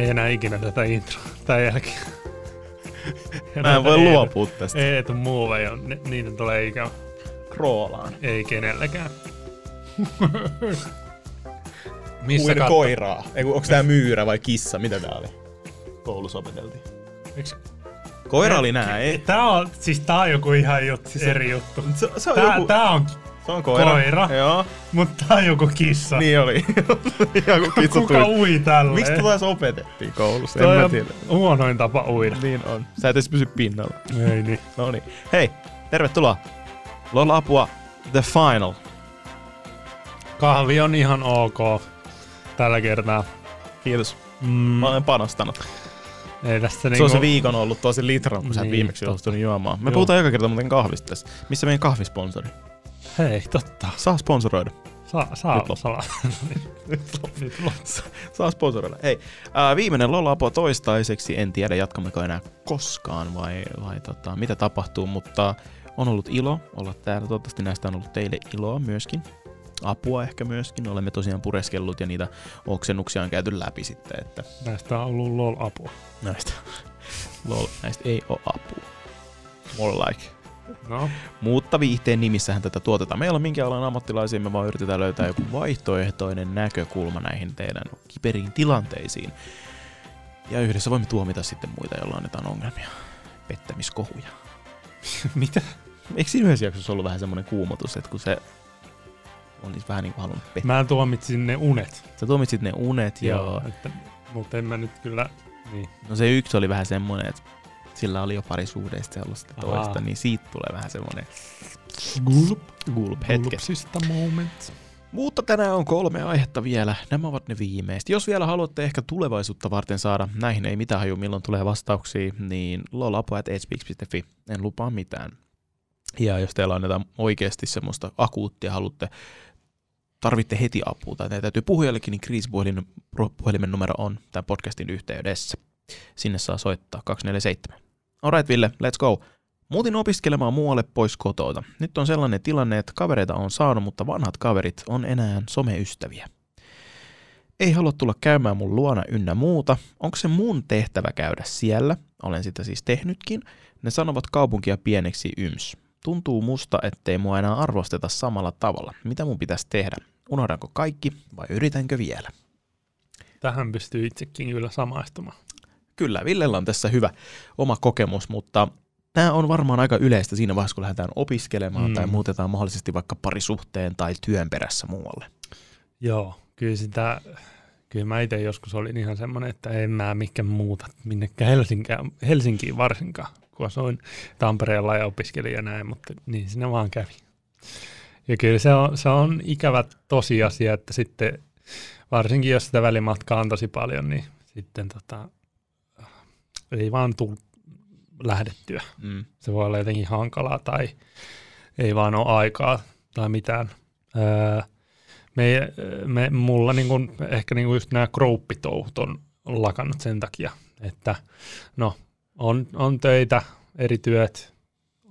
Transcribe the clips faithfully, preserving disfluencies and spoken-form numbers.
Ei enää ikinä tätä introa tämän jälkeen. Mä en voi luopua tästä. Eetu Move on, ni- niitä tulee ikävä. Kroolaan. Ei kenelläkään. Missä katto? Koiraa. Eiku, onks tää myyrä vai kissa? Mitä tää oli? Koulussa opeteltiin. Eiks? Koira oli nää, ei? Tää on, siis tää on joku ihan juttu, siis eri juttu. Se, se on tää, joku... tää on Se on koira. koira. Joo. Mutta tää on joku kissa. Niin oli. Joku kissa Kuka tuli. Ui tälleen? Miksi tätä taas opetettiin koulussa? Toi en mä tiedä. Huonoin tapa uida. Niin on. Sä et edes pysy pinnalla. Ei niin. No niin. Hei, tervetuloa. Lola apua The Final. Kahvi on ihan ok tällä kertaa. Kiitos. Mm. Mä olen panostanut. Ei tästä se niinku... on se viikon ollut tosi litran, kun niin, sä et viimeksi joutunut juomaan. Me Joo. puhutaan joka kerta muuten kahvista tässä. Missä meidän kahvisponsori? Hei, totta. Saa sponsoroida. Saa, saa. Saa, saa sponsoroida. Hei, ää, viimeinen Lola-apua toistaiseksi. En tiedä, jatkammeko enää koskaan vai, vai tota, mitä tapahtuu, mutta on ollut ilo olla täällä. Toivottavasti näistä on ollut teille iloa myöskin. Apua ehkä myöskin. Olemme tosiaan pureskellut ja niitä oksennuksia on käyty läpi sitten. Että näistä on ollut Lol-apua. Näistä. Lol, näistä ei ole apua. More like. No. Mutta viihteen nimissähän tätä tuotetaan. Meillä on minkä alan ammattilaisia, me vaan yritetään löytää joku vaihtoehtoinen näkökulma näihin teidän kiperiin tilanteisiin. Ja yhdessä voimme tuomita sitten muita, joilla annetaan ongelmia. Pettämiskohuja. Mitä? Eikö siinä yhdessä jaksossa ollut vähän semmoinen kuumotus, että kun se on niin vähän niin kuin halunnut pettää? Mä tuomitsin ne unet. Sä tuomitsit ne unet, joo. joo. Että, mutta en mä nyt kyllä... Niin. No se yksi oli vähän semmoinen, että... Sillä oli jo pari suhdeista ollut sitä toista, Aha. niin siitä tulee vähän semmoinen gulp, gulp hetkestä moment. Mutta tänään on kolme aihetta vielä. Nämä ovat ne viimeiset. Jos vielä haluatte ehkä tulevaisuutta varten saada, näihin ei mitään haju, milloin tulee vastauksia, niin lolapo at h p x piste f i. En lupaa mitään. Ja jos teillä on jotain oikeasti semmoista akuuttia, haluatte, tarvitte heti apua tai teidän täytyy puhua jollekin, niin kriisipuhelimen numero on tämän podcastin yhteydessä. Sinne saa soittaa kaksi neljä seitsemän. Alright Ville, let's go. Muutin opiskelemaan muualle pois kotota. Nyt on sellainen tilanne, että kavereita on saanut, mutta vanhat kaverit on enää someystäviä. Ei halua tulla käymään mun luona ynnä muuta. Onko se mun tehtävä käydä siellä? Olen sitä siis tehnytkin. Ne sanovat kaupunkia pieneksi yms. Tuntuu musta, ettei mua enää arvosteta samalla tavalla. Mitä mun pitäisi tehdä? Unohdanko kaikki vai yritänkö vielä? Tähän pystyy itsekin kyllä samaistumaan. Kyllä, Villellä on tässä hyvä oma kokemus, mutta tämä on varmaan aika yleistä siinä vaiheessa, kun lähdetään opiskelemaan mm. tai muutetaan mahdollisesti vaikka parisuhteen tai työn perässä muualle. Joo, kyllä sitä, kyllä mä itse joskus olin ihan semmoinen, että en mä mikään muuta minnekään Helsinkään, Helsinkiin varsinkaan, kun asuin Tampereella ja opiskelin ja näin, mutta niin siinä vaan kävi. Ja kyllä se on, se on ikävä tosiasia, että sitten varsinkin jos sitä välimatkaa on tosi paljon, niin sitten tota... ei vaan tule lähdettyä. Mm. Se voi olla jotenkin hankalaa tai ei vaan ole aikaa tai mitään. Öö, me, me, mulla niinku, ehkä niinku just nämä grouppitouhut on lakannut sen takia, että no, on, on töitä, eri työt,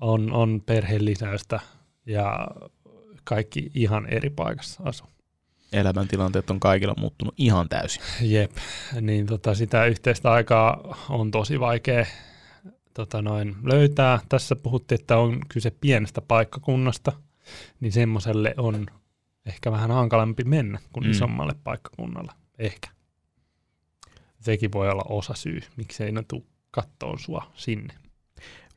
on, on perheellisäystä ja kaikki ihan eri paikassa asuu. Elämäntilanteet on kaikilla muuttunut ihan täysin. Jep, niin tota, sitä yhteistä aikaa on tosi vaikea tota noin, löytää. Tässä puhuttiin, että on kyse pienestä paikkakunnasta, niin semmoiselle on ehkä vähän hankalampi mennä kuin mm. isommalle paikkakunnalle. Ehkä. Sekin voi olla osa syy, miksei ne tule kattoon sua sinne.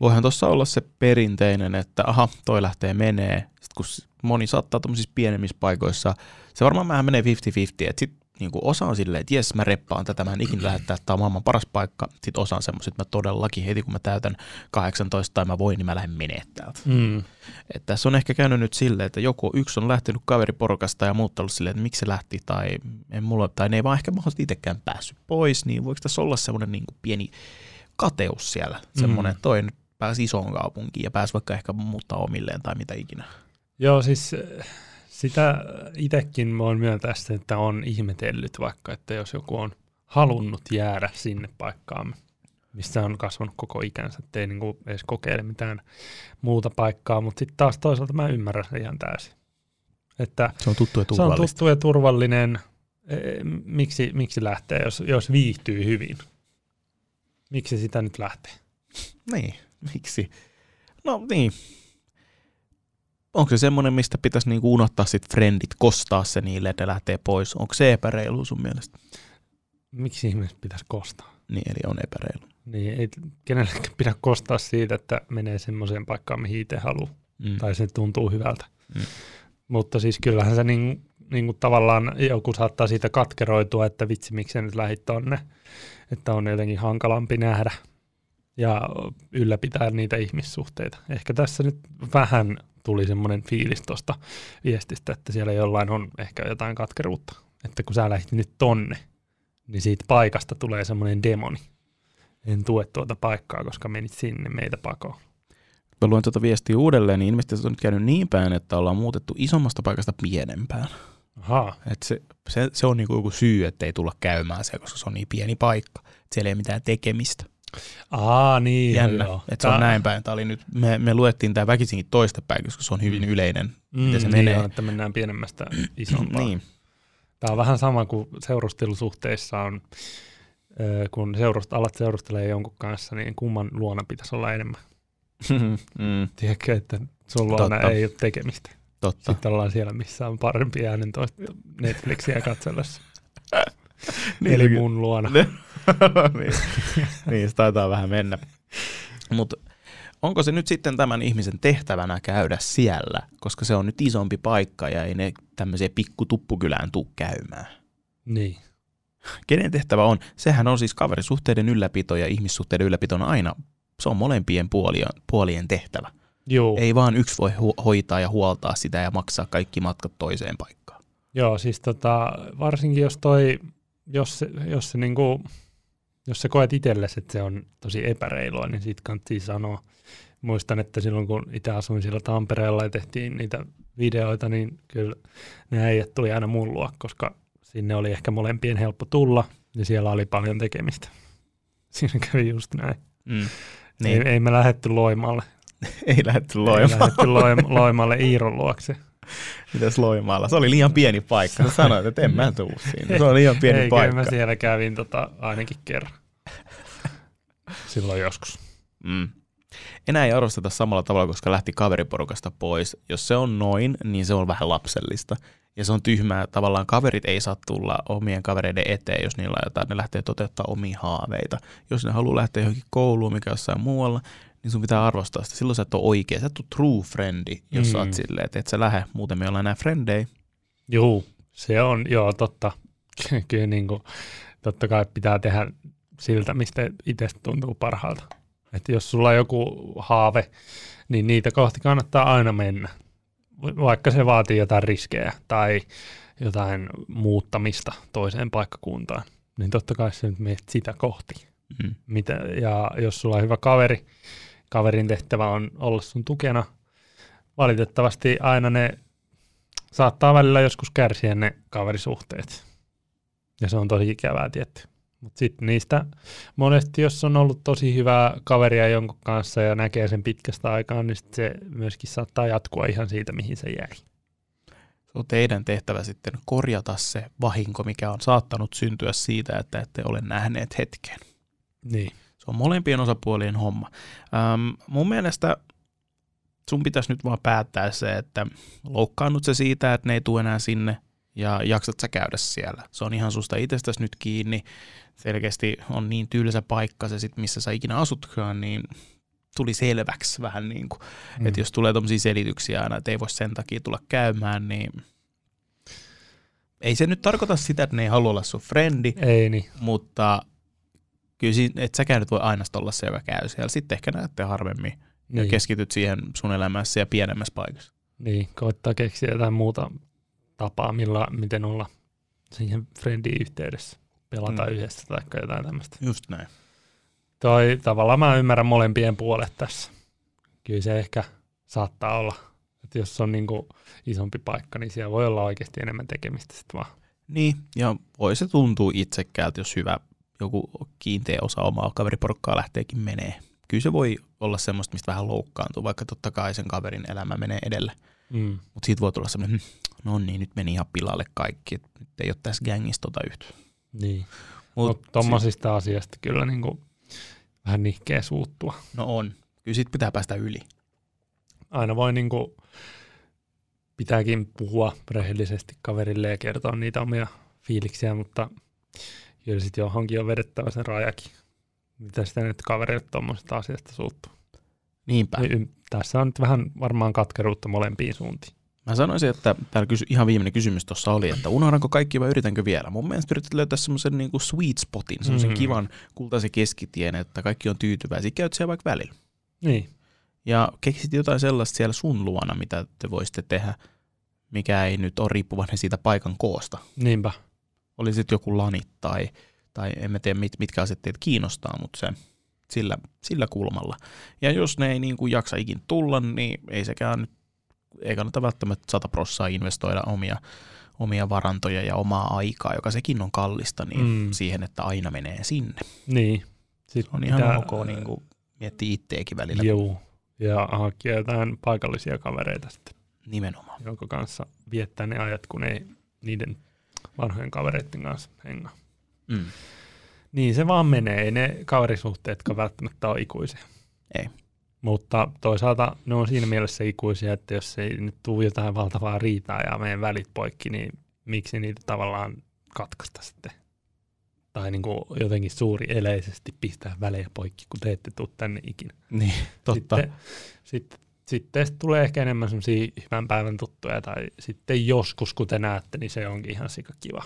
Voihan tuossa olla se perinteinen, että aha, toi lähtee menee. Sitten kun moni saattaa tuollaisissa pienemmissä paikoissa, se varmaan vähän menee viisikymmentä viisikymmentä, että sitten niinku osa on silleen, että jes mä reppaan tätä, mä en ikinä lähettää, tämä on maailman paras paikka. Sitten osa on semmoiset, että mä todellakin heti kun mä täytän kahdeksantoista tai mä voin, niin mä lähden menee täältä. Mm. Että tässä on ehkä käynyt nyt silleen, että joku yksi on lähtenyt kaveriporukasta ja muuttanut silleen, että miksi se lähti tai, en mulla, tai ne ei vaan ehkä mahdollisesti itsekään päässyt pois, niin voiko tässä olla semmoinen niinku pieni kateus siellä, semmoinen, mm. toi nyt pääsi isoon kaupunkiin ja pääsi vaikka ehkä muuttaa omilleen tai mitä ikinä. Joo, siis sitä itsekin voin myöntää sitä, että on ihmetellyt vaikka, että jos joku on halunnut jäädä sinne paikkaan, missä on kasvanut koko ikänsä, ettei niinku edes kokeile mitään muuta paikkaa, mutta sitten taas toisaalta mä ymmärrän sen ihan täysin. Että se on tuttu ja turvallinen. Se on tuttu ja turvallinen, miksi, miksi lähtee, jos, jos viihtyy hyvin? Miksi sitä nyt lähtee? Niin, miksi? No niin. Onko se semmoinen, mistä pitäisi niinku unohtaa sit frendit, kostaa se niille, että lähtee pois? Onko se epäreilu sun mielestä? Miksi ihmiset pitäisi kostaa? Niin, eli on epäreilu. Niin, ei kenellekään pidä kostaa siitä, että menee semmoiseen paikkaan, mihin itse haluaa. Mm. Tai se tuntuu hyvältä. Mm. Mutta siis kyllähän se niin, niin kuin tavallaan joku saattaa siitä katkeroitua, että vitsi, miksi se nyt lähit tonne. Että on jotenkin hankalampi nähdä ja ylläpitää niitä ihmissuhteita. Ehkä tässä nyt vähän tuli semmoinen fiilis tuosta viestistä, että siellä jollain on ehkä jotain katkeruutta. Että kun sä lähit nyt tonne, niin siitä paikasta tulee semmoinen demoni. En tue tuota paikkaa, koska menit sinne meitä pakoon. Mä luen tuota viestiä uudelleen, niin ilmeisesti se on nyt käynyt niin päin, että ollaan muutettu isommasta paikasta pienempään. Aha. Et se, se, se on niinku joku syy, että ei tulla käymään siellä, koska se on niin pieni paikka. Et siellä ei mitään tekemistä. Aha, niin. Jännä, että se on näin päin. Tää oli nyt, me, me luettiin tämä väkisinkin toista päin, koska se on hyvin yleinen. Mm, miten se niin menee. On, että mennään pienemmästä isompaan. Niin. Tämä on vähän sama kuin seurustelusuhteissa on. Kun seurust, alat seurustelemaan jonkun kanssa, niin kumman luona pitäisi olla enemmän. Mm. Tiedätkö, että sun luona Totta. Ei ole tekemistä. Totta. Sitten ollaan siellä, missä on parempi äänen toista Netflixiä katsellessa. niin, eli mun luona. niin. niin, se taitaa vähän mennä. Mut onko se nyt sitten tämän ihmisen tehtävänä käydä siellä, koska se on nyt isompi paikka ja ei ne tämmöiseen pikkutuppukylään tuu käymään? Niin. Kenen tehtävä on? Sehän on siis kaverisuhteiden ylläpito ja ihmissuhteiden ylläpito on aina, se on molempien puolien, puolien tehtävä. Joo. Ei vaan yksi voi ho- hoitaa ja huoltaa sitä ja maksaa kaikki matkat toiseen paikkaan. Joo, siis tota, varsinkin jos toi, jos se, jos se niinku, jos se koet itsellesi, että se on tosi epäreilua, niin siitä kannattaa sanoa. Muistan, että silloin kun itse asuin siellä Tampereella ja tehtiin niitä videoita, niin kyllä ne äijät tuli aina mun luo, koska sinne oli ehkä molempien helppo tulla, ja siellä oli paljon tekemistä. Siinä kävi just näin. Mm, niin. Ei, ei me lähdetty Loimaalle. ei lähdetty Loimaalle. Ei lähdetty loim- Loimaalle Iiron luokse. Mitäs Loimaalla? Se oli liian pieni paikka. Sä sanoit, että en mä tuu siinä. Se oli liian pieni ei, paikka. Eikä mä siellä kävin tota, ainakin kerran. Silloin joskus. Mm. Enää ei arvosteta samalla tavalla, koska lähti kaveriporukasta pois. Jos se on noin, niin se on vähän lapsellista. Ja se on tyhmää. Tavallaan kaverit ei saa tulla omien kavereiden eteen, jos niillä on jotain. Ne lähtee toteuttaa omia haaveita. Jos ne haluaa lähteä johonkin kouluun, mikä jossain muualla, niin sun pitää arvostaa sitä. Silloin sä et ole oikea. Sä et ole true friendi, jos mm. sä oot silleen, että et sä lähde. Muuten me ollaan nää friendejä. Joo, se on. Joo, totta. Kyllä niin kuin, totta kai pitää tehdä siltä, mistä itsestä tuntuu parhaalta. Että jos sulla on joku haave, niin niitä kohti kannattaa aina mennä. Vaikka se vaatii jotain riskejä tai jotain muuttamista toiseen paikkakuntaan, niin totta kai sä nyt menet sitä kohti. Mm. Mitä, ja jos sulla on hyvä kaveri, kaverin tehtävä on olla sun tukena. Valitettavasti aina ne saattaa välillä joskus kärsiä ne kaverisuhteet. Ja se on tosi ikävää tietty. Mutta sitten niistä monesti, jos on ollut tosi hyvää kaveria jonkun kanssa ja näkee sen pitkästä aikaa, niin sit se myöskin saattaa jatkua ihan siitä, mihin se jäi. Se on teidän tehtävä sitten korjata se vahinko, mikä on saattanut syntyä siitä, että ette ole nähneet hetken. Niin. Se on molempien osapuolien homma. Ähm, mun mielestä sun pitäisi nyt vaan päättää se, että loukkaannut se siitä, että ne ei tule enää sinne. Ja jaksat sä käydä siellä. Se on ihan susta itsestäsi nyt kiinni. Selkeästi on niin tylsä paikka se sit, missä sä ikinä asutkaan, niin tuli selväksi vähän niin kuin. Mm. Että jos tulee tommosia selityksiä aina, että ei voi sen takia tulla käymään, niin ei se nyt tarkoita sitä, että ne ei halua olla sun friendi. Ei niin. Mutta kyllä et säkään nyt voi aina olla se, joka käy siellä. Sitten ehkä näette harvemmin niin. Ja keskityt siihen sun elämässä ja pienemmässä paikassa. Niin, koittaa keksiä jotain muuta tapaa, millä, miten olla siihen friendiin yhteydessä, pelata mm. yhdessä tai jotain tämmöistä. Just näin. Toi, tavallaan mä ymmärrän molempien puolet tässä. Kyllä se ehkä saattaa olla, että jos on niinku isompi paikka, niin siellä voi olla oikeasti enemmän tekemistä sitten vaan. Niin, ja voi se tuntuu itsekkäältä, jos hyvä joku kiinteä osa omaa kaveriporukkaa lähteekin menee. Kyllä se voi olla semmoista, mistä vähän loukkaantuu, vaikka totta kai sen kaverin elämä menee edelle. Mm. Mutta siitä voi tulla semmoinen, no niin, nyt meni ihan pilalle kaikki, että nyt ei ole tässä gängistä tota yhtä. Niin. Mutta no, tuommoisista se... asiasta kyllä niin kuin vähän nihkeä suuttua. No on. Kyllä siitä pitää päästä yli. Aina voi niin kuin, pitääkin puhua rehellisesti kaverille ja kertoa niitä omia fiiliksiä, mutta kyllä sitten johonkin on vedettävä sen rajakin. Mitä sitä nyt kaverille tuommoisesta asiasta suuttuu? Niinpä. Tässä on nyt vähän varmaan katkeruutta molempiin suuntiin. Mä sanoisin, että täällä kysy, ihan viimeinen kysymys tuossa oli, että unohdanko kaikki vai yritänkö vielä? Mun mielestä yrität löytää semmoisen niinku sweet spotin, semmoisen mm-hmm. kivan kultaisen keskitien, että kaikki on tyytyväisiä. Käyt siellä vaikka välillä. Niin. Ja keksit jotain sellaista siellä sun luona, mitä te voisitte tehdä, mikä ei nyt ole riippuvainen siitä paikan koosta. Niinpä. Oli sitten joku lanit tai, tai en mä tiedä mit, mitkä asiat teitä kiinnostaa, mutta se... Sillä, sillä kulmalla. Ja jos ne ei niin kuin jaksa ikin tulla, niin ei sekään nyt, ei kannata välttämättä sata prossaa investoida omia, omia varantoja ja omaa aikaa, joka sekin on kallista, niin mm. siihen, että aina menee sinne. Niin. Sit on ihan pitää, ok niin kuin miettiä itteekin välillä. Joo, ja hakia jotain paikallisia kavereita sitten. Nimenomaan. Jonka kanssa viettää ne ajat, kun ei niiden vanhojen kavereiden kanssa hengaa. Mm. Niin se vaan menee, ei ne kaverisuhteetkaan välttämättä ole ikuisia. Ei. Mutta toisaalta ne on siinä mielessä ikuisia, että jos ei nyt tule jotain valtavaa riitaa ja meidän välit poikki, niin miksi niitä tavallaan katkaista sitten? Tai niin kuin jotenkin suurieleisesti pistää välejä poikki, kun te ette tule tänne ikinä. Niin, totta. Sitten, sitten, sitten tulee ehkä enemmän sellaisia hyvän päivän tuttuja, tai sitten joskus, kun te näette, niin se onkin ihan sikakiva.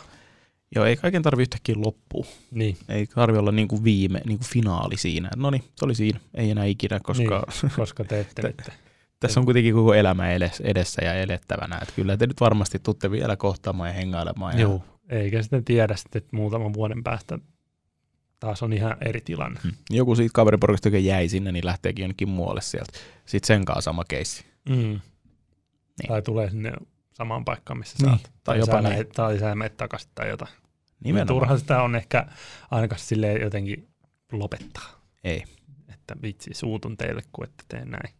Joo, ei kaiken tarvitse yhtäkkiä loppua. Niin. Ei tarvitse olla niin kuin viime, niin kuin finaali siinä. No niin, se oli siinä. Ei enää ikinä, koska... Niin, koska te ette nyt. Tässä on kuitenkin koko elämä edessä ja elettävänä. Että kyllä te nyt varmasti tutte vielä kohtaamaan ja hengailemaan. Joo, ja... eikä sitten tiedä sitten, että muutaman vuoden päästä taas on ihan eri tilanne. Hmm. Joku siitä kaveriporukasta, joka jäi sinne, niin lähteekin jonnekin muualle sieltä. Sitten sen kanssa sama keissi. Mm. Niin. Tai tulee sinne... samaan paikkaan, missä niin, saat. Tai jopa näin. Tai sä menet takaisin tai jotain. Nimenomaan. Turha sitä on ehkä ainakaan silleen jotenkin lopettaa. Ei. Että vitsi, suutun teille, kun ette tee näin.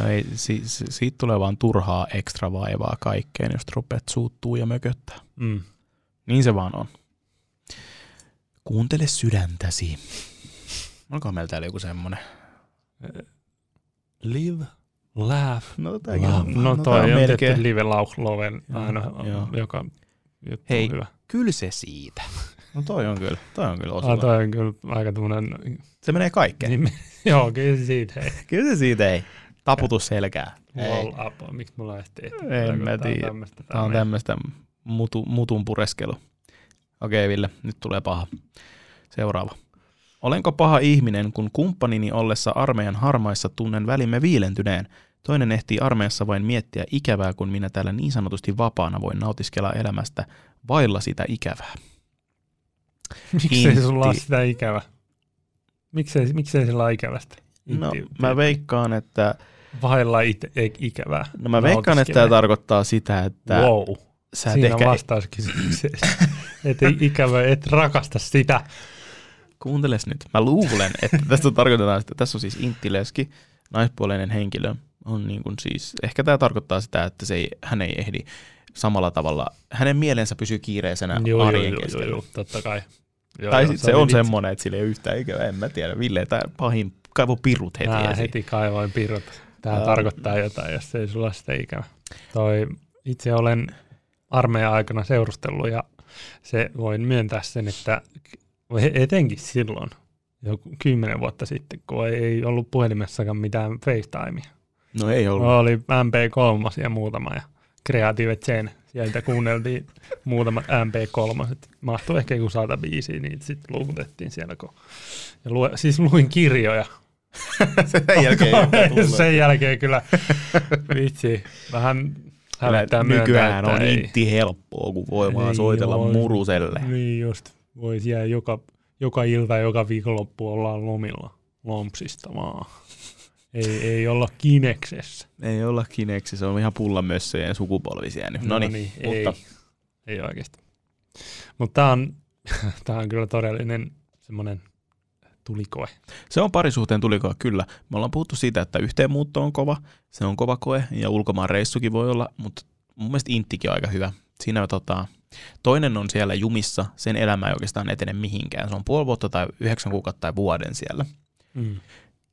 Ja ei, si, si, siitä tulee vaan turhaa ekstra vaivaa kaikkeen, jos rupeat suuttuu ja mököttää. Mm. Niin se vaan on. Kuuntele sydäntäsi. Onko meillä täällä joku semmoinen? Live. Laugh. No, on, no toi on melkein live laugh loven aina, joo. Joka juttu hei, on hyvä. Kyllä se siitä. No toi on kyllä, toi on kyllä osuva. Ah, toi on kyllä aika tuollainen. Se menee kaikkeen. Niin, joo, kyllä se siitä ei. Kyllä se siitä ei. Taputus selkää. Wall up, miksi mulla ei sitten tehty? En mä tiedä. Tämä on tämmöistä mutu, mutun pureskelu. Okei Ville, nyt tulee paha. Seuraava. Olenko paha ihminen, kun kumppanini ollessa armeijan harmaissa tunnen välimme viilentyneen? Toinen ehtii armeijassa vain miettiä ikävää, kun minä täällä niin sanotusti vapaana voin nautiskella elämästä vailla sitä ikävää. Miksei sulla ole sitä ikävää? Miksei, miksei sillä ole ikävästä? Inti- no mä veikkaan, että... Vailla it- ikävää. No mä veikkaan, että tämä tarkoittaa sitä, että... Wow. Sä siinä ehkä... vastauskysymykseen. Että ikävä, et rakasta sitä. Kuunteles nyt. Mä luulen, että tästä tarkoitetaan, että tässä on siis inttileski, naispuoleinen henkilö. On niin kuin siis, ehkä tämä tarkoittaa sitä, että se ei, hän ei ehdi samalla tavalla, hänen mielensä pysyy kiireisenä joo, arjen keskellä. Joo, joo, totta kai. Joo, tai sitten se on semmoinen, että sillä ei ole yhtään ikävä, en mä tiedä. Ville, tämä pahin, kaivo pirut heti esiin. Heti kaivoin pirut. Tämä um, tarkoittaa jotain, jos ei sulla sitä ikävä. Toi, itse olen armeijan aikana seurustellut ja se voin myöntää sen, että etenkin silloin, joku kymmenen vuotta sitten, kun ei ollut puhelimessakaan mitään FaceTimea. No ei ollut. Oli M P kolme ja muutama ja Creative Zen. Sieltä kuunneltiin muutamat M P kolme. Mahtui ehkä joku sata biisiä, niitä sitten luukutettiin siellä. Kun... Ja lu... Siis luin kirjoja. Sen jälkeen ei Sen jälkeen kyllä. Vitsi, vähän... Hävittää nykyään myöntää, on intti helppoa, kun voi vaan soitella voi. Muruselle. Niin just. Voi siellä joka, joka ilta ja joka viikonloppu ollaan lomilla lompsista vaan. Ei, ei olla kineksessä. Ei olla kineksessä, on ihan pullamössöjen sukupolvisia nyt. No niin, mutta ei, ei oikeasti. Mutta tämä on, on kyllä todellinen semmoinen tulikoe. Se on parisuhteen tulikoe, kyllä. Me ollaan puhuttu siitä, että yhteenmuutto on kova, se on kova koe ja ulkomaan reissukin voi olla, mutta mun mielestä Inttikin on aika hyvä. Siinä tota, toinen on siellä jumissa, sen elämä ei oikeastaan etene mihinkään. Se on puoli vuotta tai yhdeksän kuukautta tai vuoden siellä. Mm.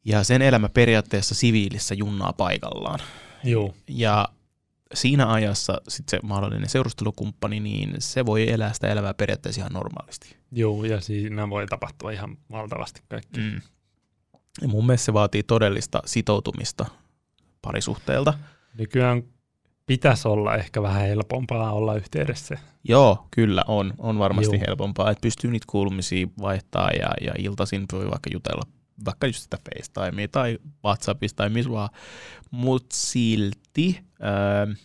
Ja sen elämä periaatteessa siviilissä junnaa paikallaan. Joo. Ja siinä ajassa sit se mahdollinen seurustelukumppani, niin se voi elää sitä elämää periaatteessa ihan normaalisti. Joo, ja siinä voi tapahtua ihan valtavasti kaikki. Mm. Ja mun mielestä se vaatii todellista sitoutumista parisuhteelta. Nykyään pitäisi olla ehkä vähän helpompaa olla yhteydessä. Joo, kyllä on. On varmasti Joo. helpompaa, että pystyy niitä kuulumisia vaihtaa ja, ja iltaisin voi vaikka jutella vaikka just sitä FaceTimea tai WhatsAppista tai missä vaan. Mutta silti äh,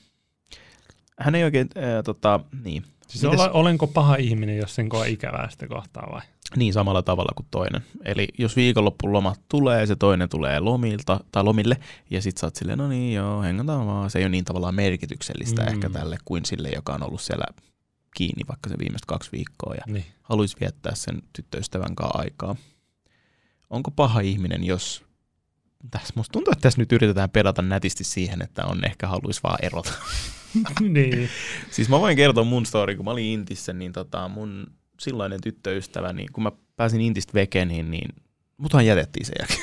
hän ei oikein, äh, tota, niin. Siis olla, olenko paha ihminen, jos sen koe ikävää sitä kohtaa vai? Niin, samalla tavalla kuin toinen. Eli jos viikonloppun lomat tulee, se toinen tulee lomilta, tai lomille, ja sit sä oot silleen, no niin joo, hengataan vaan. Se ei ole niin tavallaan merkityksellistä mm. ehkä tälle kuin sille, joka on ollut siellä kiinni vaikka se viimeiset kaksi viikkoa, ja niin. haluaisi viettää sen tyttöystävän kanssa aikaa. Onko paha ihminen, jos... Tässä musta tuntuu, että tässä nyt yritetään pelata nätisti siihen, että on ehkä haluaisi vaan erota. Niin. Siis mä voin kertoa mun story, kun mä olin Intissä, niin tota mun silloinen tyttöystävä, niin kun mä pääsin Intistä vekeniin, niin muthan jätettiin sen jälkeen.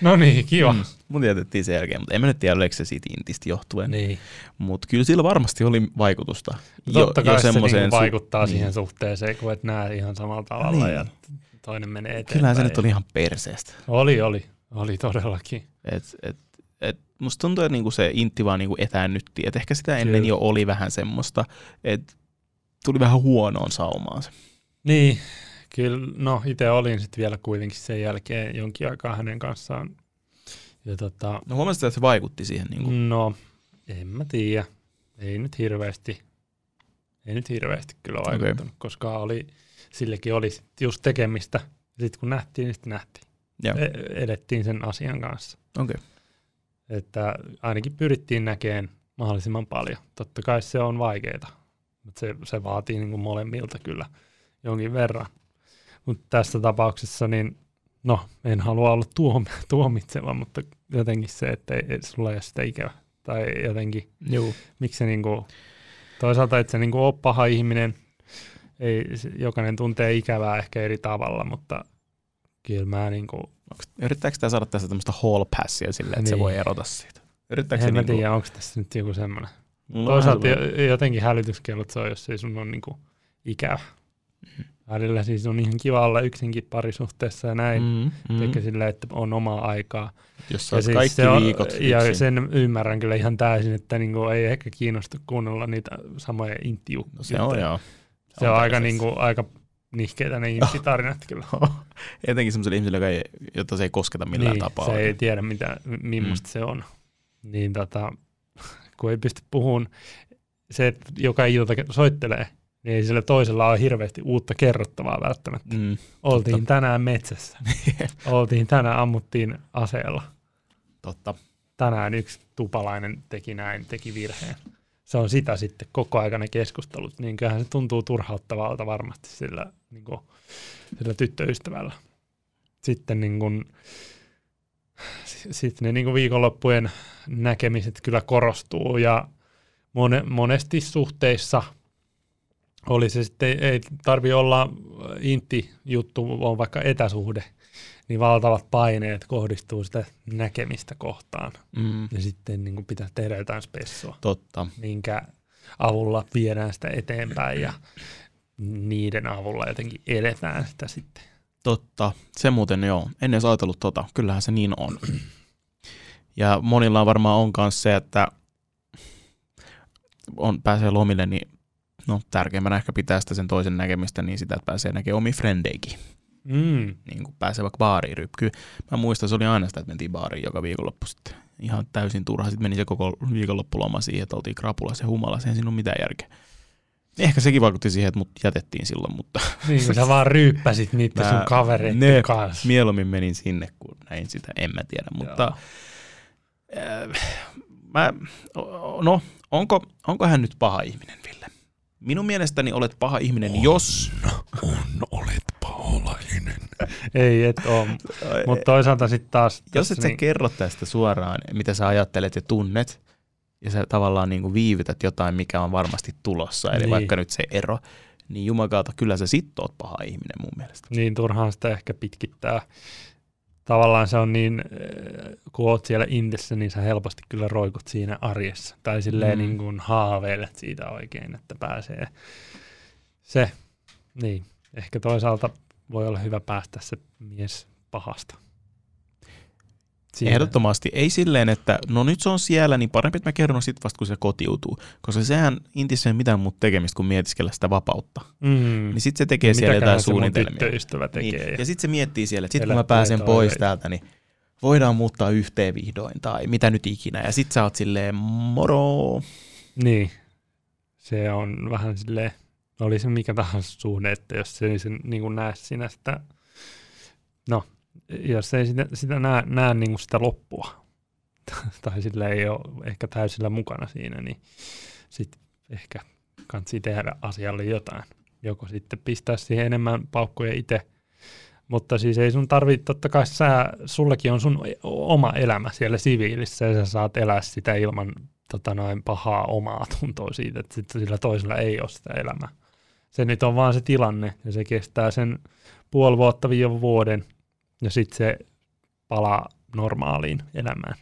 No niin, kiva. Mm, mut jätettiin sen jälkeen, mutta en mä nyt tiedä, oliko se siitä Intistä johtuen. Niin. Mutta kyllä sillä varmasti oli vaikutusta. Totta kai jo se niin vaikuttaa su- siihen niin. suhteeseen, kun et näe ihan samalla tavalla niin. ja toinen menee eteenpäin. Kyllähän se nyt oli ihan perseestä. Oli, oli. Oli todellakin. Et, et, et, musta tuntuu, että niinku se Intti vaan niinku etäännytti. Et ehkä sitä ennen Kyllä. jo oli vähän semmoista, että tuli vähän huonoon saumaan se. Niin, kyllä. No itse olin sitten vielä kuitenkin sen jälkeen jonkin aikaa hänen kanssaan. Ja tota, no huomasit, että se vaikutti siihen? Niinku. No, en mä tiedä. Ei nyt hirveästi. Ei nyt hirveästi kyllä vaikuttanut, okay. koska oli, silläkin oli sit just tekemistä. Sitten kun nähtiin, niin sitten nähtiin. Ja. Edettiin sen asian kanssa. Okay. Että ainakin pyrittiin näkemään mahdollisimman paljon. Totta kai se on vaikeaa, mutta se, se vaatii niin kuin molemmilta kyllä jonkin verran. Mutta tässä tapauksessa, niin no, en halua olla tuom- tuomitseva, mutta jotenkin se, että ei, sulla ei ole sitä ikävä. Tai jotenkin, Juu. miksi se niin kuin, toisaalta et se niin kuin ole paha ihminen, ei, jokainen tuntee ikävää ehkä eri tavalla, mutta kyllä mä niinku... Yrittääkö tämä saada tässä tämmöistä hall passia silleen, että niin. se voi erota siitä? Yrittääkö en mä niinku... tiedä, onko tässä nyt joku semmoinen. No, toisaalta on... jotenkin hälytyskellot se on, jos ei sun ole niinku ikävä. Mm. Välillä siis on ihan kiva olla yksinkin parisuhteessa ja näin. Mm, mm. Eikä sillä, että on omaa aikaa. Jos sä oot siis kaikki on, viikot yksin. Ja sen ymmärrän kyllä ihan täysin, että niinku ei ehkä kiinnosta kuunnella niitä samoja intiukkia. No, se on joo. Se, se on, on aika niinku... Aika nihkeitä ne inttitarinat kyllä. Etenkin semmoiselle ihmiselle, jota se ei kosketa millään niin, tapaa. Se ei tiedä, mitä, millaista mm. se on. Niin tota, kun ei pysty puhumaan, se, että joka ilta soittelee, niin ei sillä toisella ole hirveästi uutta kerrottavaa välttämättä. Mm, Oltiin totta. tänään metsässä. Oltiin tänään, ammuttiin aseella. Totta. Tänään yksi tupalainen teki näin, teki virheen. Se on sitä sitten koko ajan ne keskustelut, niin kyllähän se tuntuu turhauttavalta varmasti sillä, niin kuin, sillä tyttöystävällä. Sitten, niin kuin, sitten ne niin kuin viikonloppujen näkemiset kyllä korostuu ja monesti suhteissa oli se sitten, ei tarvitse olla intti-juttu, on vaikka etäsuhde, niin valtavat paineet kohdistuu sitä näkemistä kohtaan. Mm. Ja sitten niin pitää tehdä jotain spessua, Totta. minkä avulla viedään sitä eteenpäin ja niiden avulla jotenkin eletään sitä sitten. Totta, se muuten joo. En edes ajatellut tota, kyllähän se niin on. Ja monilla varmaan on myös se, että on, pääsee lomille, niin no, tärkeimmänä ehkä pitää sitä sen toisen näkemistä niin sitä, että pääsee näkemään omia frendeikin. Mm. Niin kun pääsee vaikka baariin rypkyyn. Mä muistan, se oli aina sitä, että mentiin baariin joka viikonloppu sitten. Ihan täysin turha. Sitten meni se koko viikonloppuloma siihen, että oltiin krapulassa ja humalassa. Eihän siinä ole mitään järkeä. Ehkä sekin vaikutti siihen, että mut jätettiin silloin. Mutta niin kun sä vaan ryyppäsit niitä mä, sun kavereiden ne, kanssa. Mieluummin menin sinne, kun näin sitä. En mä tiedä. Mutta, äh, mä, no, onko, onko hän nyt paha ihminen, Ville? Minun mielestäni olet paha ihminen, on, jos... On, olet paholainen. Ei, et oo. Mutta toisaalta sitten taas... Jos et niin... sä kerro tästä suoraan, mitä sä ajattelet ja tunnet, ja sä tavallaan niin kuin viivytät jotain, mikä on varmasti tulossa, eli niin. vaikka nyt se ero, niin jumakautta, kyllä sä sit oot paha ihminen mun mielestä. Niin, turhaan sitä ehkä pitkittää. Tavallaan se on niin, kun oot siellä indessä, niin sä helposti kyllä roikut siinä arjessa. Tai silleen mm. niin kuin haaveilet siitä oikein, että pääsee se. Niin, ehkä toisaalta voi olla hyvä päästä se mies pahasta. Siinä. Ehdottomasti. Ei silleen, että no nyt se on siellä, niin parempi, että mä kerron sit vasta, kun se kotiutuu. Koska sehän intissä ei mitään muuta tekemistä kuin mietiskellä sitä vapautta. Mm. Niin sit se tekee no, siellä jotain suunnitelmia. Mitäkään se mun tyttöystävä tekee. Niin. Ja sit se miettii siellä, että sit kun mä pääsen toiveita. pois täältä, niin voidaan muuttaa yhteen vihdoin tai mitä nyt ikinä. Ja sit sä oot silleen moro. Niin. Se on vähän silleen, oli se mikä tahansa suhde, että jos se ei sen niin näe sinä sitä, no. Jos ei sitä, sitä näe, näe niin kuin sitä loppua, tai sillä ei ole ehkä täysillä mukana siinä, niin sitten ehkä kannattaa tehdä asialle jotain. Joko sitten pistää siihen enemmän paukkuja itse, mutta siis ei sun tarvitse, totta kai sä, sullakin on sun oma elämä siellä siviilissä, ja sä saat elää sitä ilman tota noin, pahaa omaa tuntoa siitä, että sit sillä toisella ei ole sitä elämää. Se nyt on vaan se tilanne, ja se kestää sen puoli vuotta viiden vuoden, ja sitten se palaa normaaliin elämään.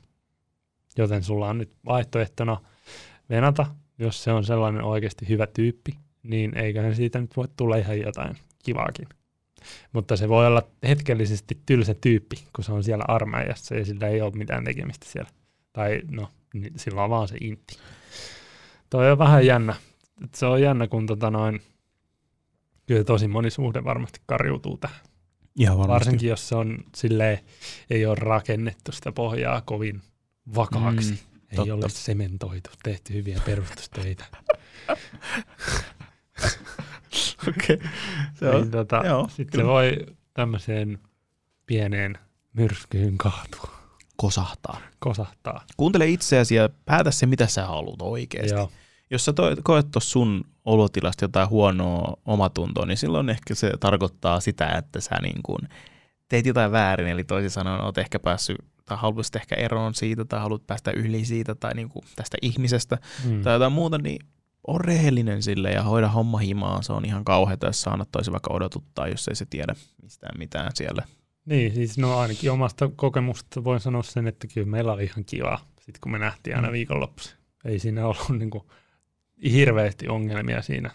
Joten sulla on nyt vaihtoehtona venata, jos se on sellainen oikeasti hyvä tyyppi, niin eiköhän siitä nyt voi tulla ihan jotain kivaakin. Mutta se voi olla hetkellisesti tylsä tyyppi, kun se on siellä armeijassa ja sillä ei ole mitään tekemistä siellä. Tai no, niin sillä on vaan se intti. Toi on vähän jännä. Et se on jännä, kun tota noin, kyllä tosi moni suhde varmasti karjuutuu tähän. Varsinkin jos se on silleen, ei ole rakennettu sitä pohjaa kovin vakaaksi. Mm, ei totta. Ole sementoitu, tehty hyviä perustustöitä. Okei. Okay. Tota, sitten se voi tämmöiseen pieneen myrskyyn kaatua. Kosahtaa. Kosahtaa. Kuuntele itseäsi ja päätä se, mitä sä haluat oikeasti. Joo. Jos sä toi, koet tuossa sun olotilasta jotain huonoa omatuntoa, niin silloin ehkä se tarkoittaa sitä, että sä niin kun teit jotain väärin, eli toisin sanoen oot ehkä päässyt, tai haluaisit ehkä eroon siitä, tai haluat päästä yli siitä, tai niin kun tästä ihmisestä, mm. tai jotain muuta, niin on rehellinen sille ja hoida homma himaan. Se on ihan kauheata, jos sä annat toisen vaikka odotuttaa, jos ei se tiedä mistään mitään siellä. Niin, siis no ainakin omasta kokemusta voin sanoa sen, että kyllä meillä oli ihan kivaa, sit kun me nähtiin aina viikonloppuisin. Ei siinä ollut niinku hirveästi ongelmia siinä,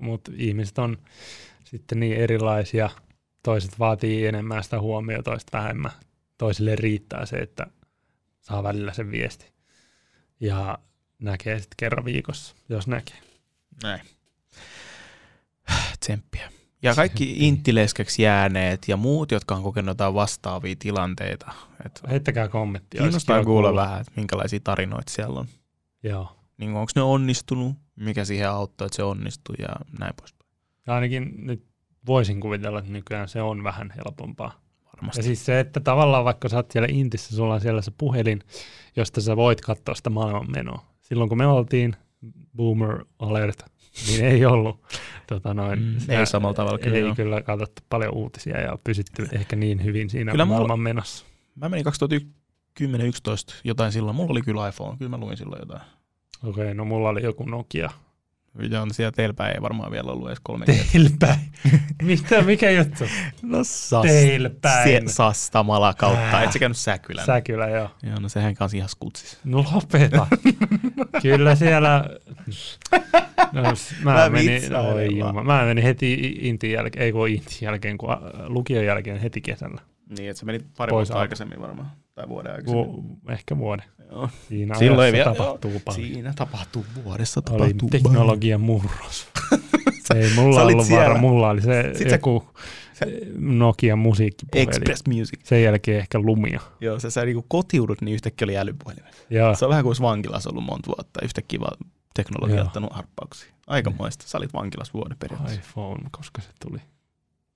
mutta ihmiset on sitten niin erilaisia. Toiset vaatii enemmän sitä huomiota, toiset vähemmän. Toisille riittää se, että saa välillä sen viesti. Ja näkee sitten kerran viikossa, jos näkee. Näin. Tsemppiä. Ja kaikki inttileiskäksi jääneet ja muut, jotka on kokenut jotain vastaavia tilanteita. Et heittäkää kommenttia. Kiinnostaa kuulla vähän, että minkälaisia tarinoita siellä on. Joo. Niin onko ne onnistunut, mikä siihen auttaa, että se onnistuu ja näin poispäin. Ainakin nyt voisin kuvitella, että nykyään se on vähän helpompaa. Varmasti. Ja siis se, että tavallaan vaikka sä oot siellä intissä, sulla on siellä se puhelin, josta sä voit katsoa sitä maailmanmenoa. Silloin kun me oltiin, boomer alert, niin ei ollut. Tota noin, mm, ei samalla tavalla kyllä. Ei kyllä katsottu paljon uutisia ja pysytty ehkä niin hyvin siinä kyllä maailmanmenossa. Mä menin kaksituhattakymmenen yksitoista jotain silloin. Mulla oli kyllä iPhone, kyllä mä luin silloin jotain. Okei, no mulla oli joku Nokia. Ja on siellä teilpäin, ei varmaan vielä ollut edes kolme kertaa. Teilpäin? Mitä, mikä juttu? No sas, teilpäin. Se, sastamala kautta, äh. et sä käynyt Säkylän. Säkylä, joo. Joo, no sehän kanssa ihan skutsis. No lopeta. Kyllä siellä... No, mä, mä, menin, oi, mä menin heti intin jälkeen, ei kun intin jälkeen, kun lukion jälkeen heti kesällä. Niin, että sä menit pari vuotta aikaisemmin varmaan, tai vuoden aikaisemmin. Vu- ehkä vuoden. Joo. Siinä Silloin vielä, tapahtuu joo. paljon. Siinä tapahtuu vuodessa. Tapahtuu oli paljon. Teknologian murros. Ei mulla ollut siellä. Vara, mulla oli se sitten joku sä... Nokia musiikkipuhelin. Express Music. Sen jälkeen ehkä Lumia. Joo, sä, sä niin kotiudut, niin yhtäkkiä oli älypuhelimet. Se on vähän kuin olisi vankilassa ollut monta vuotta. Yhtäkkiä vaan teknologia joo. ottanut harppauksia. Aikamoista. Sä olit vankilassa vuoden periaatteessa. iPhone, koska se tuli.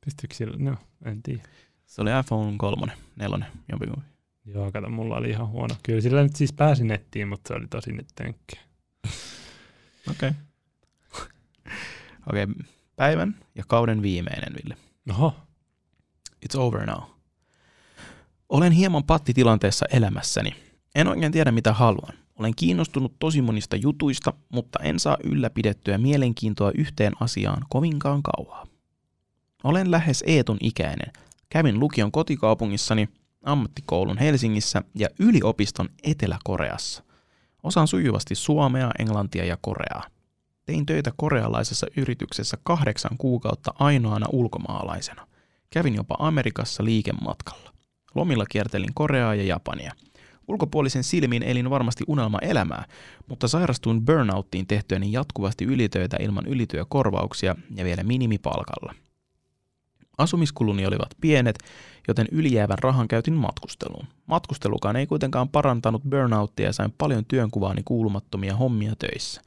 Pystyykö siellä? No, en tiedä. Se oli iPhone kolmonen, nelonen, jompikumpi. Joo, kato, mulla oli ihan huono. Kyllä sillä nyt siis pääsi nettiin, mutta se oli tosi nyt tönkkiä. Okei. Okay. Okei, okay. Päivän ja kauden viimeinen, Ville. Oho. It's over now. Olen hieman pattitilanteessa elämässäni. En oikein tiedä, mitä haluan. Olen kiinnostunut tosi monista jutuista, mutta en saa ylläpidettyä mielenkiintoa yhteen asiaan kovinkaan kauaa. Olen lähes Eetun ikäinen. Kävin lukion kotikaupungissani, ammattikoulun Helsingissä ja yliopiston Etelä-Koreassa. Osaan sujuvasti suomea, englantia ja koreaa. Tein töitä korealaisessa yrityksessä kahdeksan kuukautta ainoana ulkomaalaisena. Kävin jopa Amerikassa liikematkalla. Lomilla kiertelin Koreaa ja Japania. Ulkopuolisen silmiin elin varmasti unelmaelämää, mutta sairastuin burnouttiin tehtyäni jatkuvasti ylitöitä ilman ylityökorvauksia ja vielä minimipalkalla. Asumiskuluni olivat pienet, joten ylijäävän rahan käytin matkusteluun. Matkustelukaan ei kuitenkaan parantanut burnouttia ja sain paljon työnkuvaani kuulumattomia hommia töissä.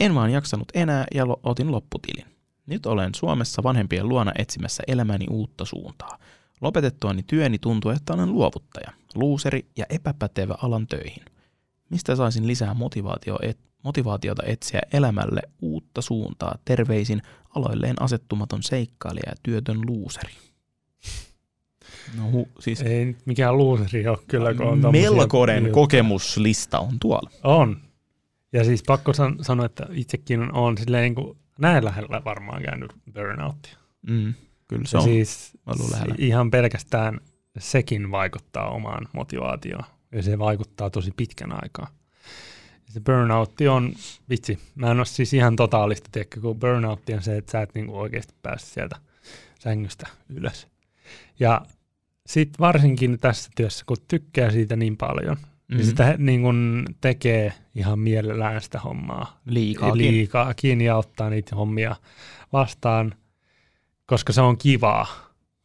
En vaan jaksanut enää ja lo- otin lopputilin. Nyt olen Suomessa vanhempien luona etsimässä elämäni uutta suuntaa. Lopetettuani työni tuntuu, että olen luovuttaja, luuseri ja epäpätevä alan töihin. Mistä saisin lisää motivaatio et, motivaatiota etsiä elämälle uutta suuntaa? Terveisin aloilleen asettumaton seikkailija ja työtön luuseri. No hu, siis ei nyt mikään luuseri ole kyllä, kun on melkoinen tommosia kokemuslista on tuolla. On. Ja siis pakko san- sanoa, että itsekin on, on silleen niin kuin näin lähellä varmaan käynyt burnouttia. Mm. Kyllä se on. Siis ihan pelkästään sekin vaikuttaa omaan motivaatioon ja se vaikuttaa tosi pitkän aikaa. Se burnoutti on, vitsi, mä en ole siis ihan totaalista, tiedäkö, kun burnoutti on se, että sä et niinku oikeasti pääse sieltä sängystä ylös. Ja sit varsinkin tässä työssä, kun tykkää siitä niin paljon, mm-hmm. niin sitä niin kun tekee ihan mielellään sitä hommaa liikaakin. liikaakin ja ottaa niitä hommia vastaan. Koska se on kivaa,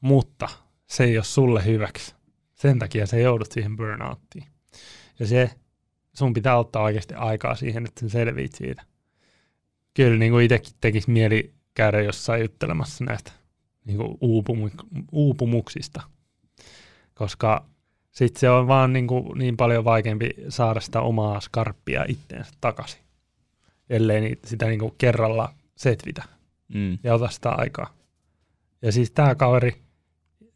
mutta se ei ole sulle hyväksi. Sen takia sä joudut siihen burnouttiin. Ja se, sun pitää ottaa oikeasti aikaa siihen, että sä selviit siitä. Kyllä niin kuin itsekin tekisi mieli käydä jossain juttelemassa näistä niin kuin uupum- uupumuksista. Koska sitten se on vaan niin, kuin niin paljon vaikeampi saada sitä omaa skarppia itteensä takaisin. Ellei sitä niin kuin kerralla setvitä mm. ja ota sitä aikaa. Ja siis tää kaveri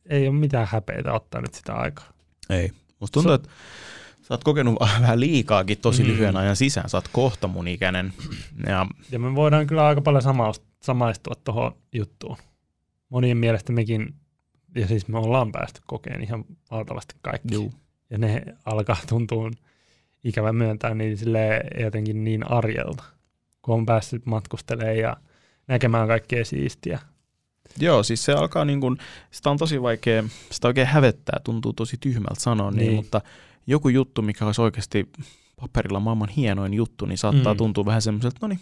ei ole mitään häpeitä ottaa nyt sitä aikaa. Ei. Musta tuntuu, so, että sä oot kokenut vähän liikaakin tosi mm. lyhyen ajan sisään. Sä oot kohta mun ikäinen. Ja, ja me voidaan kyllä aika paljon samaistua tohon juttuun. Monien mielestä mekin, ja siis me ollaan päästy kokeen ihan valtavasti kaikki. Juu. Ja ne alkaa tuntua ikävä myöntää niin silleen jotenkin niin arjelta, kun on päässyt matkustelemaan ja näkemään kaikkea siistiä. Joo, siis se alkaa niin kuin, sitä on tosi vaikea, sitä oikein hävettää, tuntuu tosi tyhmältä sanoa, niin. Niin, mutta joku juttu, mikä olisi oikeasti paperilla maailman hienoin juttu, niin saattaa mm. tuntua vähän semmoiselta, no niin,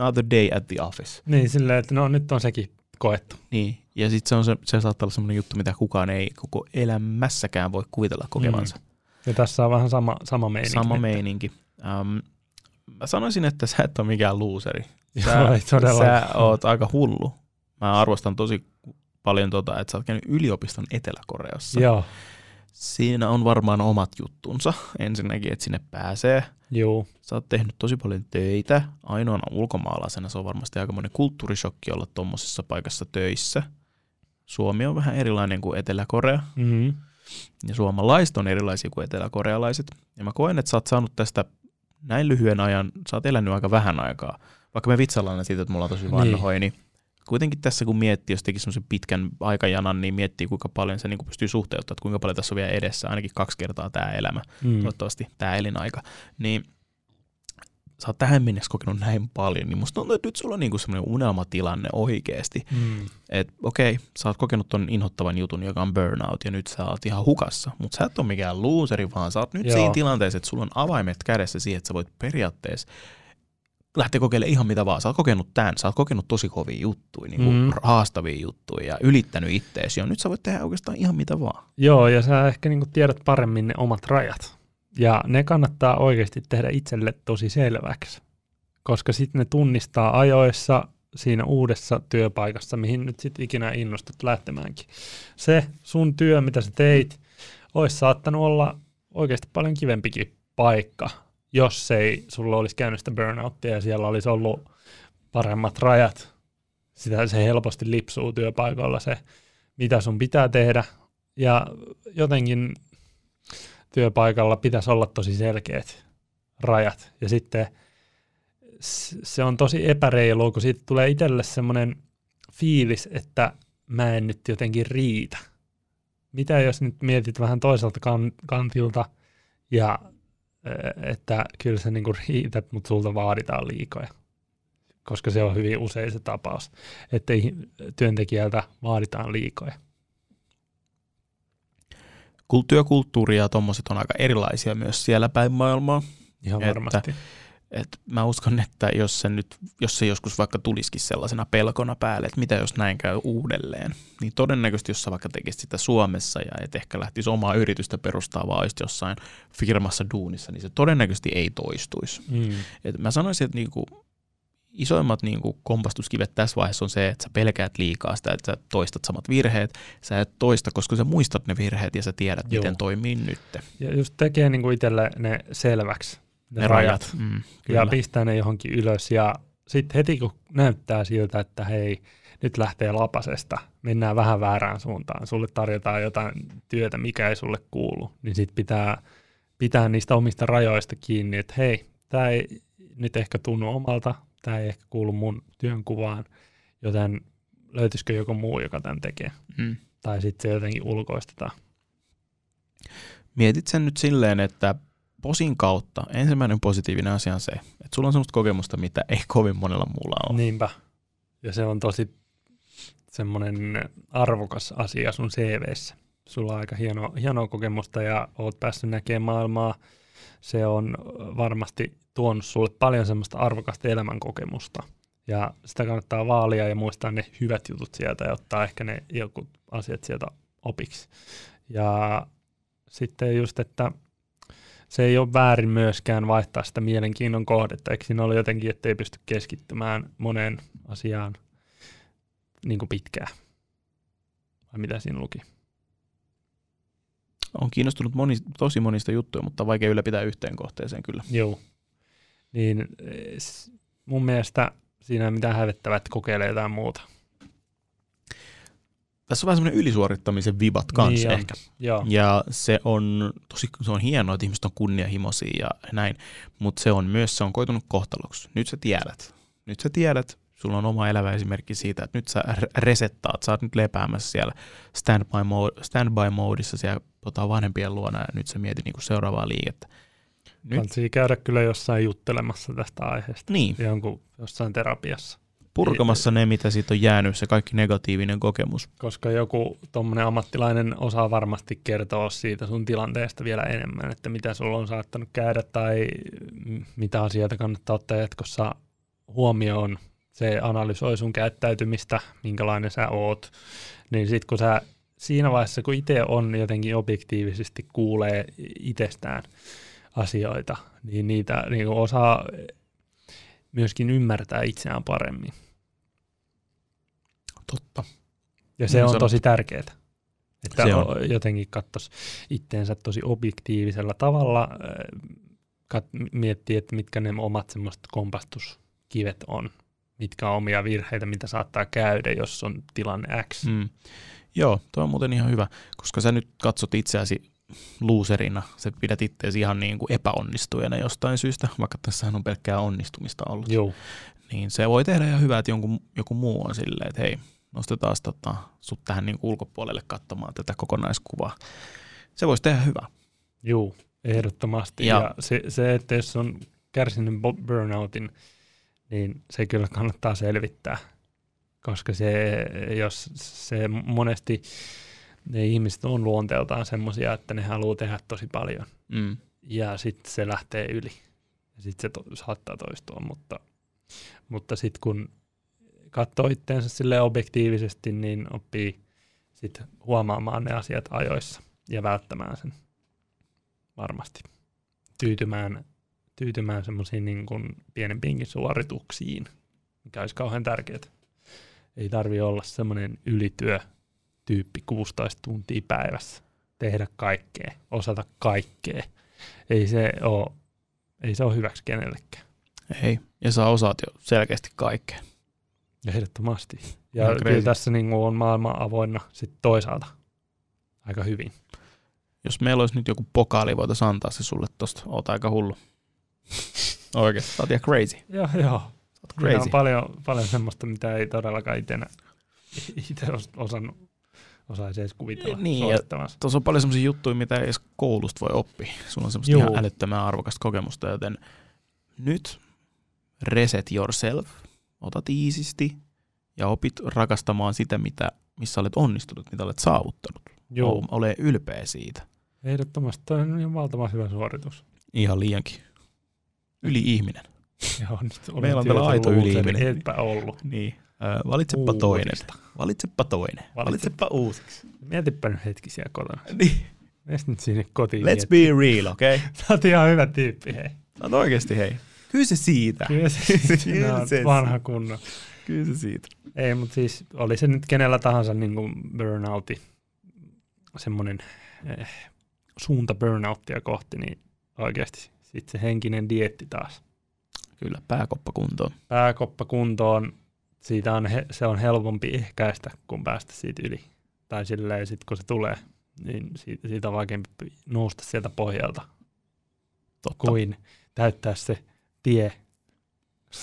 another day at the office. Niin, silleen, että no nyt on sekin koettu. Niin, ja sitten se, on se, se saattaa olla semmoinen juttu, mitä kukaan ei koko elämässäkään voi kuvitella kokevansa. Mm. Ja tässä on vähän sama, sama meininki. Sama nyt. meininki. Ähm, mä sanoisin, että sä et ole mikään luuseri. Sä, sä oot aika hullu. Mä arvostan tosi paljon tota, että sä oot käynyt yliopiston Etelä-Koreassa. Joo. Siinä on varmaan omat juttunsa. Ensinnäkin, että sinne pääsee. Joo. Sä oot tehnyt tosi paljon töitä. Ainoana ulkomaalaisena se on varmasti aikamoinen kulttuurishokki olla tommosessa paikassa töissä. Suomi on vähän erilainen kuin Etelä-Korea. Mm-hmm. Ja suomalaiset on erilaisia kuin eteläkorealaiset. Ja mä koen, että sä oot saanut tästä näin lyhyen ajan, sä oot elänyt aika vähän aikaa. Vaikka me vitsaillaan siitä, että mulla on tosi vanhoja, niin kuitenkin tässä kun miettii, jos teki semmoisen pitkän aikajanan, niin miettii kuinka paljon se niin pystyy suhteuttamaan, että kuinka paljon tässä on vielä edessä, ainakin kaksi kertaa tämä elämä, mm. toivottavasti tämä elinaika. Niin sä oot tähän mennessä kokenut näin paljon, niin musta tuntuu, että nyt sulla on niin semmoinen unelmatilanne oikeasti. Mm. Että okei, okay, sä oot kokenut ton inhottavan jutun, joka on burnout, ja nyt sä oot ihan hukassa. Mutta sä et ole mikään looseri, vaan sä oot nyt Joo. siinä tilanteessa, että sulla on avaimet kädessä siihen, että sä voit periaatteessa lähtee kokeilemaan ihan mitä vaan. Sä oot kokenut tämän, sä oot kokenut tosi kovia juttuja, niin kuin mm. haastavia juttuja ja ylittänyt itteesi. Ja nyt sä voit tehdä oikeastaan ihan mitä vaan. Joo, ja sä ehkä niin kuin tiedät paremmin ne omat rajat. Ja ne kannattaa oikeasti tehdä itselle tosi selväksi. Koska sitten ne tunnistaa ajoissa siinä uudessa työpaikassa, mihin nyt sitten ikinä innostut lähtemäänkin. Se sun työ, mitä sä teit, olisi saattanut olla oikeasti paljon kivempikin paikka, jos ei sulla olisi käynyt sitä burnouttia ja siellä olisi ollut paremmat rajat. Sitä se helposti lipsuu työpaikalla se, mitä sun pitää tehdä. Ja jotenkin työpaikalla pitäisi olla tosi selkeät rajat. Ja sitten se on tosi epäreilua, kun siitä tulee itselle semmoinen fiilis, että mä en nyt jotenkin riitä. Mitä jos nyt mietit vähän toiselta kantilta ja että kyllä sä niinku riität, mutta sulta vaaditaan liikoja, koska se on hyvin usein se tapaus, että työntekijältä vaaditaan liikoja. Työkulttuuri ja tommoset on aika erilaisia myös siellä päin maailmaa. Ihan varmasti. Että, että mä uskon, että jos se, nyt, jos se joskus vaikka tulisikin sellaisena pelkona päälle, että mitä jos näin käy uudelleen, niin todennäköisesti jos sä vaikka tekisit sitä Suomessa ja et ehkä lähtisi omaa yritystä perustaa, vaan olisit jossain firmassa duunissa, niin se todennäköisesti ei toistuisi. Mm. Et mä sanoisin, että niinku, isoimmat niinku kompastuskivet tässä vaiheessa on se, että sä pelkäät liikaa sitä, että sä toistat samat virheet. Sä et toista, koska sä muistat ne virheet ja sä tiedät, Joo. miten toimii nyt. Ja just tekee niinku itselle ne selväksi, ne, ne rajat. rajat. Mm, ja pistää ne johonkin ylös. Ja sitten heti kun näyttää siltä, että hei, nyt lähtee lapasesta, mennään vähän väärään suuntaan, sulle tarjotaan jotain työtä, mikä ei sulle kuulu, niin sitten pitää pitää niistä omista rajoista kiinni, että hei, tämä ei nyt ehkä tunnu omalta, tämä ei ehkä kuulu mun työnkuvaan, joten löytyisikö joku muu, joka tämän tekee? Mm. Tai sitten se jotenkin ulkoistetaan. Mietit sen nyt silleen, että posin kautta ensimmäinen positiivinen asia on se, että sulla on semmoista kokemusta, mitä ei kovin monella muulla ole. Niinpä. Ja se on tosi semmoinen arvokas asia sun C V:ssä. Sulla on aika hienoa, hienoa kokemusta ja oot päässyt näkemään maailmaa. Se on varmasti tuonut sulle paljon semmoista arvokasta elämänkokemusta. Ja sitä kannattaa vaalia ja muistaa ne hyvät jutut sieltä ja ottaa ehkä ne jotkut asiat sieltä opiksi. Ja sitten just, että se ei ole väärin myöskään vaihtaa sitä mielenkiinnon kohdetta. Eikö siinä ole jotenkin, ettei pysty keskittymään moneen asiaan niin kuin pitkään? Vai mitä siinä luki? On kiinnostunut moni, tosi monista juttuja, mutta vaikea ylläpitää yhteen kohteeseen kyllä. Joo. Niin mun mielestä siinä ei mitään hävettävää, että kokeilee jotain muuta. Tässä on vähän semmoinen ylisuorittamisen vibat kanssa niin ehkä. Joo. Ja se on tosi se on hienoa, että ihmiset on kunnianhimoisia ja näin, mutta se on myös se on koitunut kohtaloksi. Nyt sä tiedät. Nyt sä tiedät. Sulla on oma elävä esimerkki siitä, että nyt sä resettaat, sä oot nyt lepäämässä siellä standby mode, standby modeissa siellä tota, vanhempien luona ja nyt sä mietit niinku seuraavaa liikettä. Kansi käydä kyllä jossain juttelemassa tästä aiheesta, niin. Jonkun, jossain terapiassa. Purkamassa ne, mitä siitä on jäänyt, se kaikki negatiivinen kokemus. Koska joku tommonen ammattilainen osaa varmasti kertoa siitä sun tilanteesta vielä enemmän, että mitä sulla on saattanut käydä tai mitä asioita kannattaa ottaa jatkossa huomioon. Se analysoi sun käyttäytymistä, minkälainen sä oot, niin sit kun sä siinä vaiheessa, kun itse on jotenkin objektiivisesti kuulee itsestään asioita, niin niitä niin osaa myöskin ymmärtää itseään paremmin. Totta. Ja se niin on sanottu. Tosi tärkeää, että jotenkin katsoisi itteensä tosi objektiivisella tavalla, miettii, että mitkä ne omat semmoiset kompastuskivet on. Mitkä on omia virheitä, mitä saattaa käydä, jos on tilanne X. Mm. Joo, toi on muuten ihan hyvä, koska sä nyt katsot itseäsi loserina, sä pidät itseäsi ihan niin kuin epäonnistujana jostain syystä, vaikka tässähän on pelkkää onnistumista ollut. Joo. Niin se voi tehdä ihan hyvä, että jonkun, joku muu on silleen, että hei, nostetaan tota, sut tähän niin kuin ulkopuolelle katsomaan tätä kokonaiskuvaa. Se voisi tehdä hyvä. Joo, ehdottomasti. Ja, ja se, se, että jos on kärsinyt burnoutin, niin se kyllä kannattaa selvittää, koska se, jos se monesti ne ihmiset on luonteeltaan semmoisia, että ne haluaa tehdä tosi paljon mm. ja sitten se lähtee yli ja sitten se to- saattaa toistua, mutta, mutta sitten kun katsoo itteensä silleen objektiivisesti, niin oppii sitten huomaamaan ne asiat ajoissa ja välttämään sen varmasti, tyytymään tyytymään semmoisiin niin kuin pienempiinkin suorituksiin, mikä olisi kauhean tärkeää. Ei tarvitse olla semmoinen ylityötyyppi kuusitoista tuntia päivässä, tehdä kaikkea, osata kaikkea. Ei se ole, ei se ole hyväksi kenellekään. Ei, ja sä osaat jo selkeästi kaikkea. Ehdottomasti. Ja no, kyllä tässä niin kuin on maailma avoinna sit toisaalta aika hyvin. Jos meillä olisi nyt joku pokaali, voitaisiin antaa se sulle tuosta, oot aika hullu. Oikeesti. Sä oot ihan crazy. Joo, joo. Crazy. On paljon, paljon semmoista, mitä ei todellakaan itenä, ite osannut, osaisi edes kuvitella niin, suosittamassa. Tuossa on paljon semmoisia juttuja, mitä ei edes koulusta voi oppia. Sulla on semmoista Juu. ihan älyttömän arvokasta kokemusta, joten nyt reset yourself, ota tiisisti ja opit rakastamaan sitä, mitä, missä olet onnistunut, mitä olet saavuttanut. Joo. Ole ylpeä siitä. Ehdottomasti. Tämä on ihan valtavan hyvä suoritus. Ihan liiankin. Yli-ihminen. Joo, nyt meillä on vielä aito yli-ihminen. Etpä ollut. Niin. Äh, valitsepa uusiksi. toinen. Valitsepa toinen. Valitsepa uusiksi. Mietipä nyt hetki siellä kotona. Niin. Mest nyt sinne kotiin. Let's miettii. Be real, okei? Okay? Sä oot ihan hyvä tyyppi, hei. Sä oot oikeesti, hei. Kyllä se siitä. Kyllä se siitä. Vanha kunnon. Kyllä se siitä. Ei, mutta siis oli se nyt kenellä tahansa niin kuin burnouti, semmoinen eh, suunta burnouttia kohti, niin oikeasti sitten se henkinen dieetti taas. Kyllä, pääkoppa kuntoon. Pääkoppa kuntoon. Siitä on he, se on helpompi ehkäistä, kun päästä siitä yli. Tai silleen sitten, kun se tulee, niin siitä, siitä on vaikeampi nousta sieltä pohjalta. Totta. Kuin täyttää se tie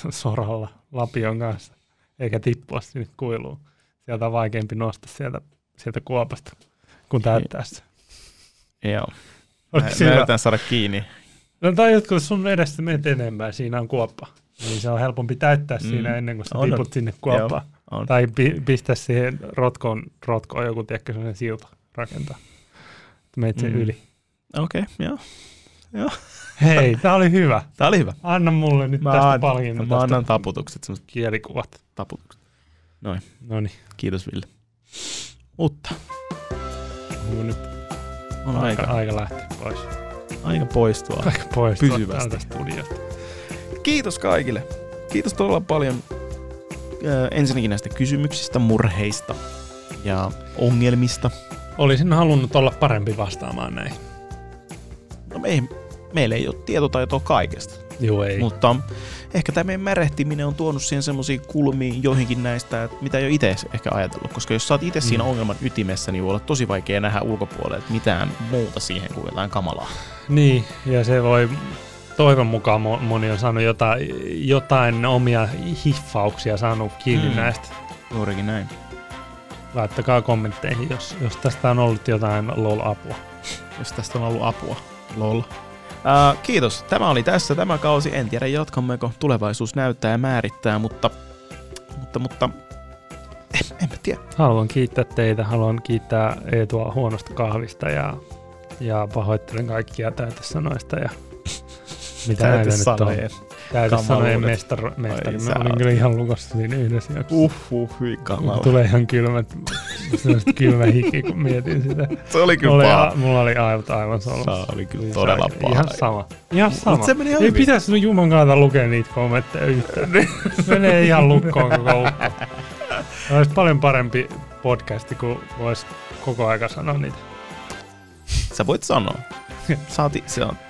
soralla lapion kanssa, eikä tippua sinne kuiluun. Sieltä on vaikeampi nostaa sieltä, sieltä kuopasta, kun täyttää se. Joo. Mä yritän saada kiinni. No tai jotkut sun edestä menet enemmän, siinä on kuoppa. Niin se on helpompi täyttää mm. siinä ennen kuin sä on tiput on. Sinne kuoppaan. Joo, tai pi- pistää siihen rotkoon, rotkoon joku tiedäkö sellainen silta rakentaa. Menet sen mm. yli. Okei, okay, joo. Joo. Hei, tää oli hyvä. Tää oli hyvä. Anna mulle nyt mä tästä an, palkinnon. Mä annan taputukset, semmoset kielikuvat. Taputukset. Noin. Noniin. Kiitos Ville. Mutta. No nyt on aika, aika. aika lähteä pois. Aika poistua. Aika poistua. Pysyvästi. Tältä studiosta. Kiitos kaikille. Kiitos todella paljon äh, ensinnäkin näistä kysymyksistä, murheista ja ongelmista. Olisin halunnut olla parempi vastaamaan näihin. No me ei, meillä ei ole tietotaitoa kaikesta. Joo, ei. Mutta ehkä tämä meidän märehtiminen on tuonut siihen semmoisia kulmia joihinkin näistä, että mitä ei ole itse ehkä ajatellut. Koska jos sä oot itse mm. siinä ongelman ytimessä, niin voi olla tosi vaikea nähdä ulkopuolelle mitään muuta siihen kuin jotain kamalaa. Niin, ja se voi... Toivon mukaan moni on saanut jotain, jotain omia hiffauksia saanut kiinni mm. näistä. Juurikin näin. Laittakaa kommentteihin, jos, jos tästä on ollut jotain lol-apua. Jos tästä on ollut apua. Lol. Uh, kiitos. Tämä oli tässä tämä kausi. En tiedä jatkammeko. Tulevaisuus näyttää ja määrittää, mutta... mutta, mutta en, en mä tiedä. Haluan kiittää teitä. Haluan kiittää Eetua huonosta kahvista ja, ja pahoittelen kaikkia täytesanoista ja... Mitä näitä nyt on? Täytä sanojen mestari. mestari. Mä olin kyllä ihan lukossa siinä yhdessä jaksossa. Uhuh, hyvin kamala. Tulee ihan kylmät, sellaiset kylmä hiki, kun mietin sitä. Se oli kyllä mulla paha. A, mulla oli aivot aivan solmassa. Se oli kyllä todella paha. Ihan sama. Ihan sama. Mutta se meni ihan hyvin. Ei pitäisi sinun Juman kautta lukea niitä kommentteja yhtään. Menee ihan lukkoon koko ukko. Olisi paljon parempi podcasti, kun voisi koko aika sanoa niitä. Sä voit sanoa. Sä oot,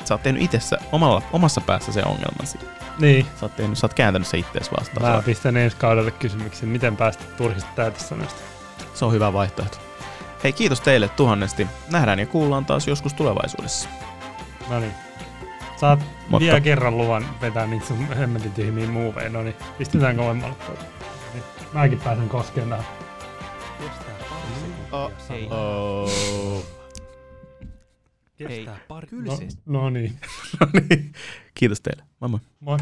sä oot tehnyt itsessä omalla, omassa päässä sen ongelmansi. Niin. Sä oot, tehnyt, sä oot kääntänyt se ittees vastaan. Mä pistän ensi kaudelle kysymyksen, miten päästä turhista täytesanoista. Se on hyvä vaihtoehto. Hei, kiitos teille tuhannesti. Nähdään ja kuullaan taas joskus tulevaisuudessa. No niin. Saat Moikka. Vielä kerran luvan vetää niitä sun hemmetin tyhmiä muuveja. No niin, pistetäänkö voimalla? Mäkin pääsen koskemaan. Oh, hei. Oh. Kestää pari. No, no niin. Kiitos teille. Moi moi. Moi.